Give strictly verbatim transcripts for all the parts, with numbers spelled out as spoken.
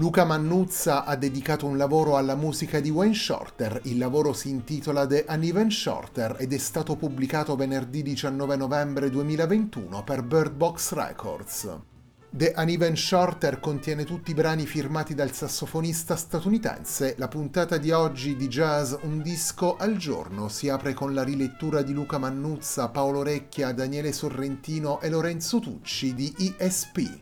Luca Mannuzza ha dedicato un lavoro alla musica di Wayne Shorter, il lavoro si intitola The Uneven Shorter ed è stato pubblicato venerdì diciannove novembre duemilaventuno per Bird Box Records. The Uneven Shorter contiene tutti i brani firmati dal sassofonista statunitense. La puntata di oggi di Jazz Un Disco al Giorno si apre con la rilettura di Luca Mannuzza, Paolo Orecchia, Daniele Sorrentino e Lorenzo Tucci di E S P.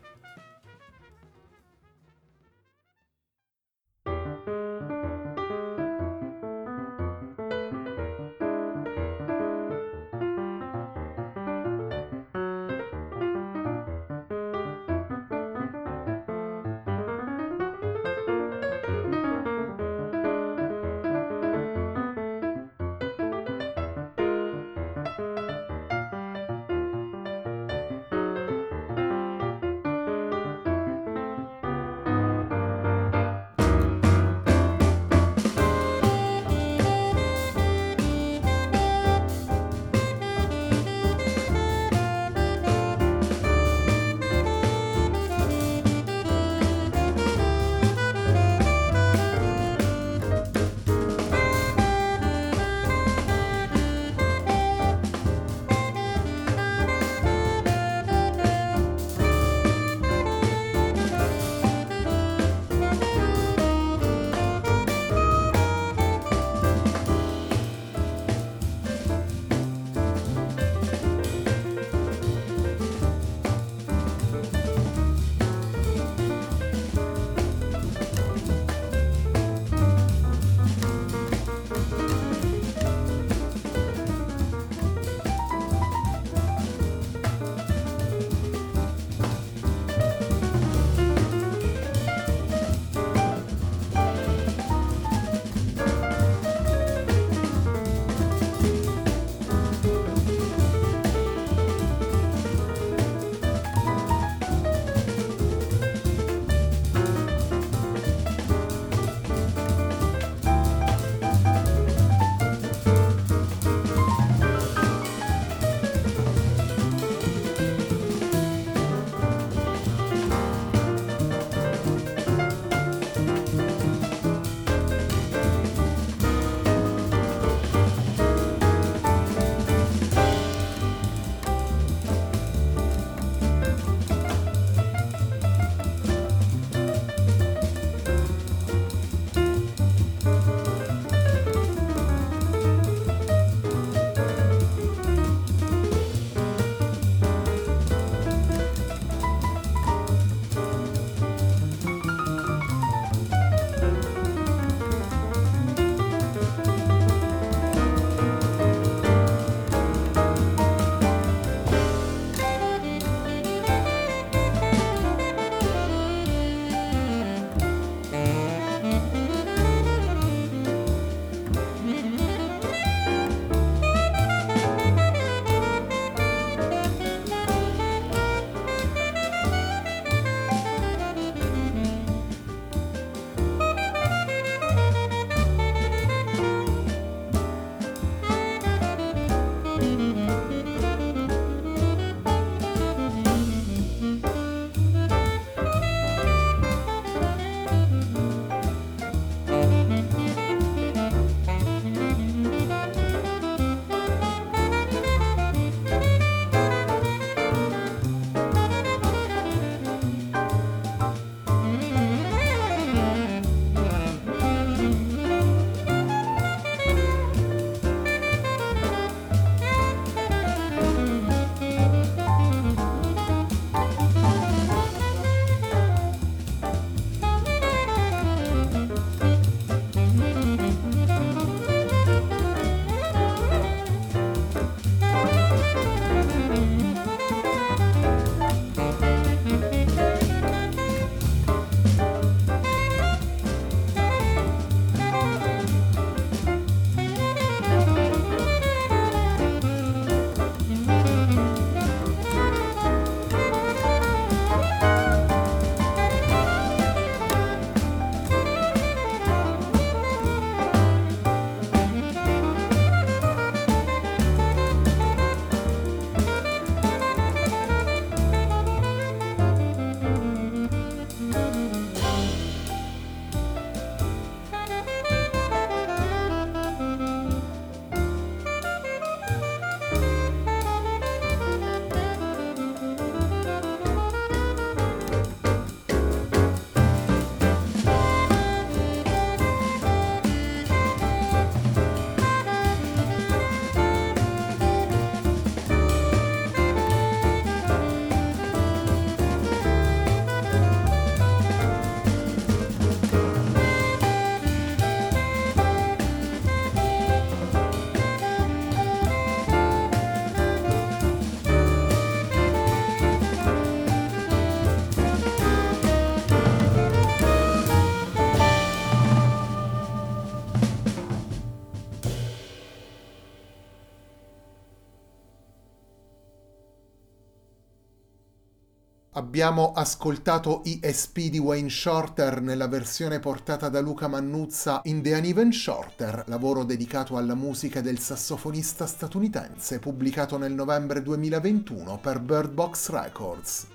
Abbiamo ascoltato E S P di Wayne Shorter nella versione portata da Luca Mannuzza in The Uneven Shorter, lavoro dedicato alla musica del sassofonista statunitense, pubblicato nel novembre duemilaventuno per Bird Box Records.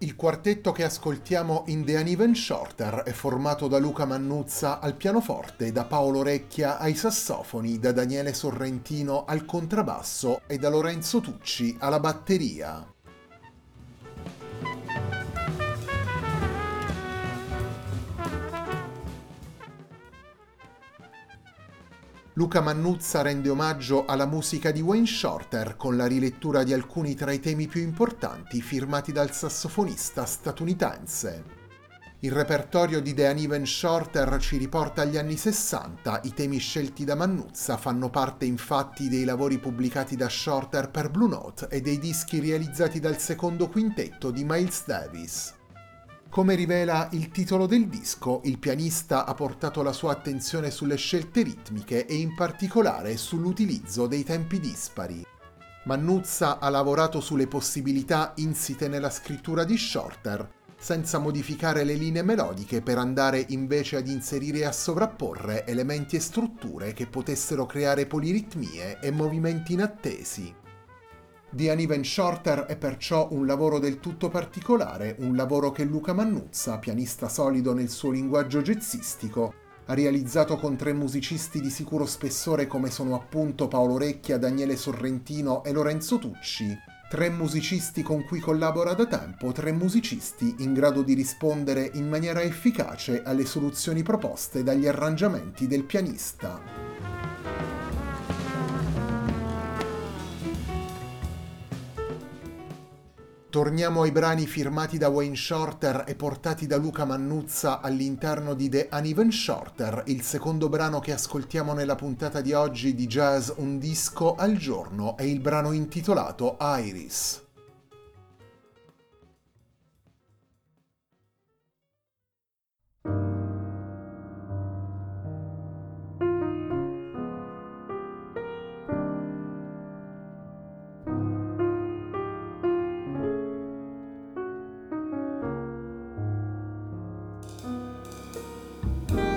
Il quartetto che ascoltiamo in The Uneven Shorter è formato da Luca Mannuzza al pianoforte, da Paolo Orecchia ai sassofoni, da Daniele Sorrentino al contrabbasso e da Lorenzo Tucci alla batteria. Luca Mannuzza rende omaggio alla musica di Wayne Shorter con la rilettura di alcuni tra i temi più importanti firmati dal sassofonista statunitense. Il repertorio di The Uneven Shorter ci riporta agli anni sessanta, i temi scelti da Mannuzza fanno parte infatti dei lavori pubblicati da Shorter per Blue Note e dei dischi realizzati dal secondo quintetto di Miles Davis. Come rivela il titolo del disco, il pianista ha portato la sua attenzione sulle scelte ritmiche e in particolare sull'utilizzo dei tempi dispari. Mannuzza ha lavorato sulle possibilità insite nella scrittura di Shorter, senza modificare le linee melodiche per andare invece ad inserire e a sovrapporre elementi e strutture che potessero creare poliritmie e movimenti inattesi. The Uneven Shorter è perciò un lavoro del tutto particolare, un lavoro che Luca Mannuzza, pianista solido nel suo linguaggio jazzistico, ha realizzato con tre musicisti di sicuro spessore come sono appunto Paolo Orecchia, Daniele Sorrentino e Lorenzo Tucci, tre musicisti con cui collabora da tempo, tre musicisti in grado di rispondere in maniera efficace alle soluzioni proposte dagli arrangiamenti del pianista. Torniamo ai brani firmati da Wayne Shorter e portati da Luca Mannuzza all'interno di The Uneven Shorter, il secondo brano che ascoltiamo nella puntata di oggi di Jazz Un Disco al Giorno è il brano intitolato Iris. Thank you.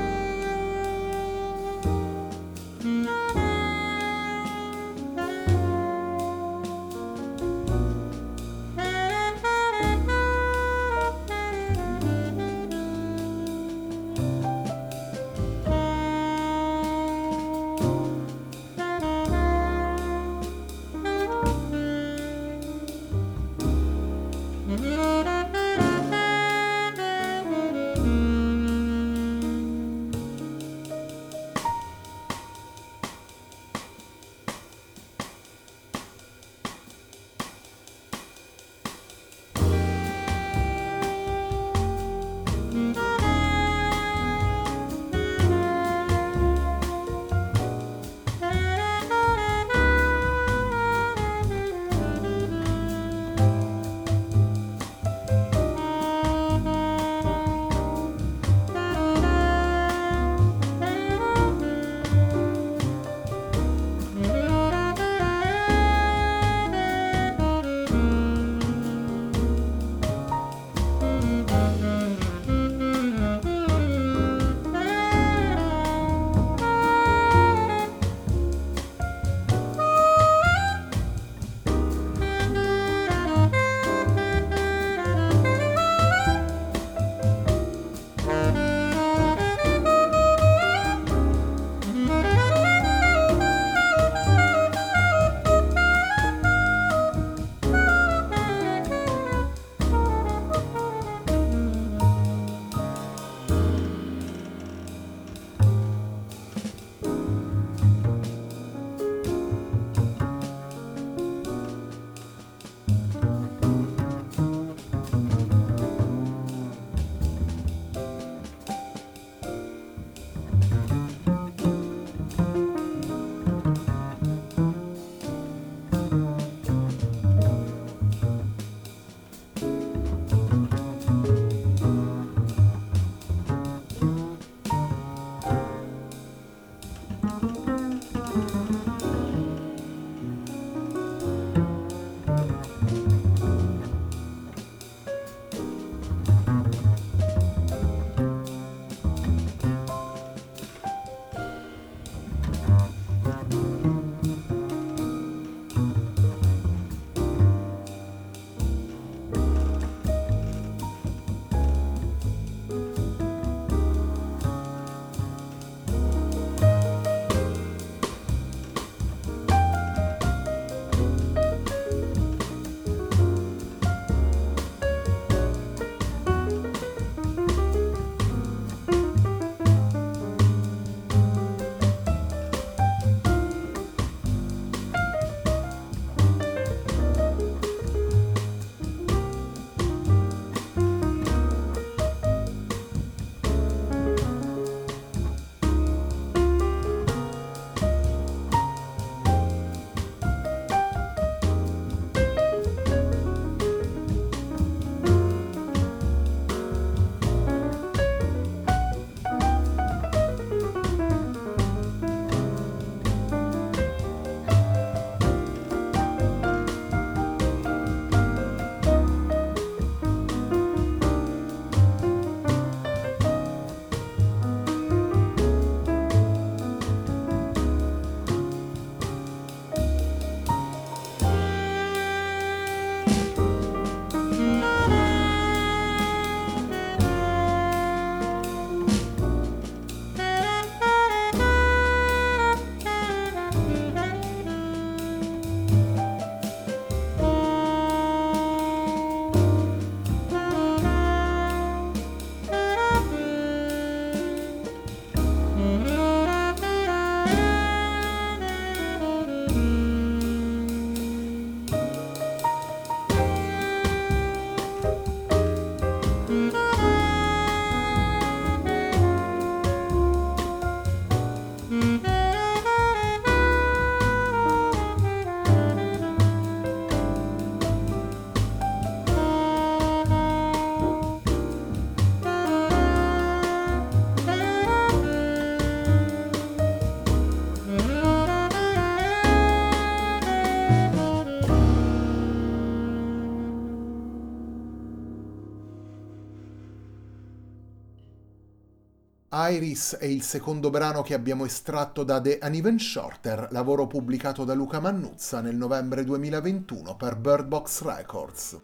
Iris è il secondo brano che abbiamo estratto da The Uneven Shorter, lavoro pubblicato da Luca Mannuzza nel novembre duemilaventuno per Bird Box Records.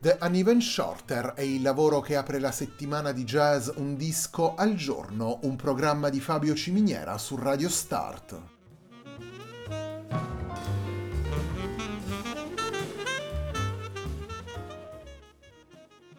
The Uneven Shorter è il lavoro che apre la settimana di jazz Un disco al giorno, un programma di Fabio Ciminiera su Radio Start.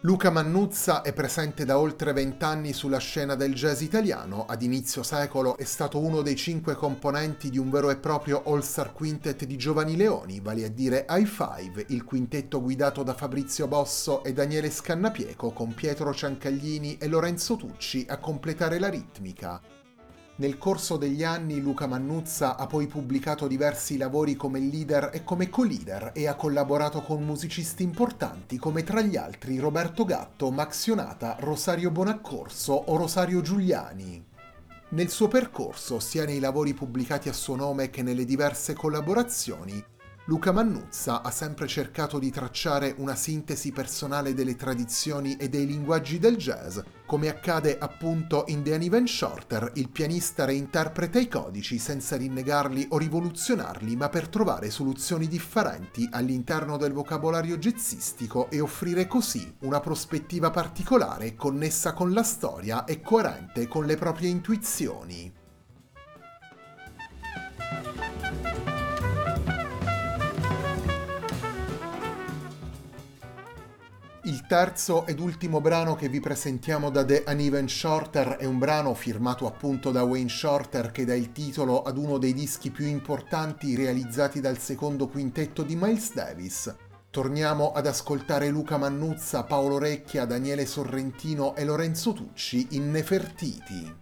Luca Mannuzza è presente da oltre vent'anni sulla scena del jazz italiano. Ad inizio secolo è stato uno dei cinque componenti di un vero e proprio all-star quintet di giovani leoni, vale a dire High Five, il quintetto guidato da Fabrizio Bosso e Daniele Scannapieco, con Pietro Ciancaglini e Lorenzo Tucci a completare la ritmica. Nel corso degli anni Luca Mannuzza ha poi pubblicato diversi lavori come leader e come co-leader e ha collaborato con musicisti importanti come tra gli altri Roberto Gatto, Maxionata, Rosario Bonaccorso o Rosario Giuliani. Nel suo percorso, sia nei lavori pubblicati a suo nome che nelle diverse collaborazioni, Luca Mannuzza ha sempre cercato di tracciare una sintesi personale delle tradizioni e dei linguaggi del jazz, come accade appunto in The Uneven Shorter. Il pianista reinterpreta i codici senza rinnegarli o rivoluzionarli, ma per trovare soluzioni differenti all'interno del vocabolario jazzistico e offrire così una prospettiva particolare connessa con la storia e coerente con le proprie intuizioni. Il terzo ed ultimo brano che vi presentiamo da The Uneven Shorter è un brano firmato appunto da Wayne Shorter che dà il titolo ad uno dei dischi più importanti realizzati dal secondo quintetto di Miles Davis. Torniamo ad ascoltare Luca Mannuzza, Paolo Orecchia, Daniele Sorrentino e Lorenzo Tucci in Nefertiti.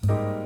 Thank you.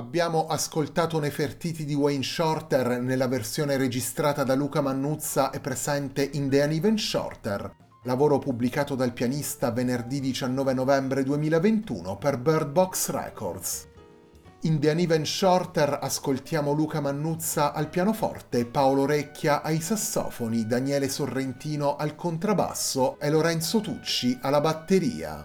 Abbiamo ascoltato Nefertiti di Wayne Shorter nella versione registrata da Luca Mannuzza e presente in The Uneven Shorter, lavoro pubblicato dal pianista venerdì diciannove novembre duemilaventuno per Bird Box Records. In The Uneven Shorter ascoltiamo Luca Mannuzza al pianoforte, Paolo Orecchia ai sassofoni, Daniele Sorrentino al contrabbasso e Lorenzo Tucci alla batteria.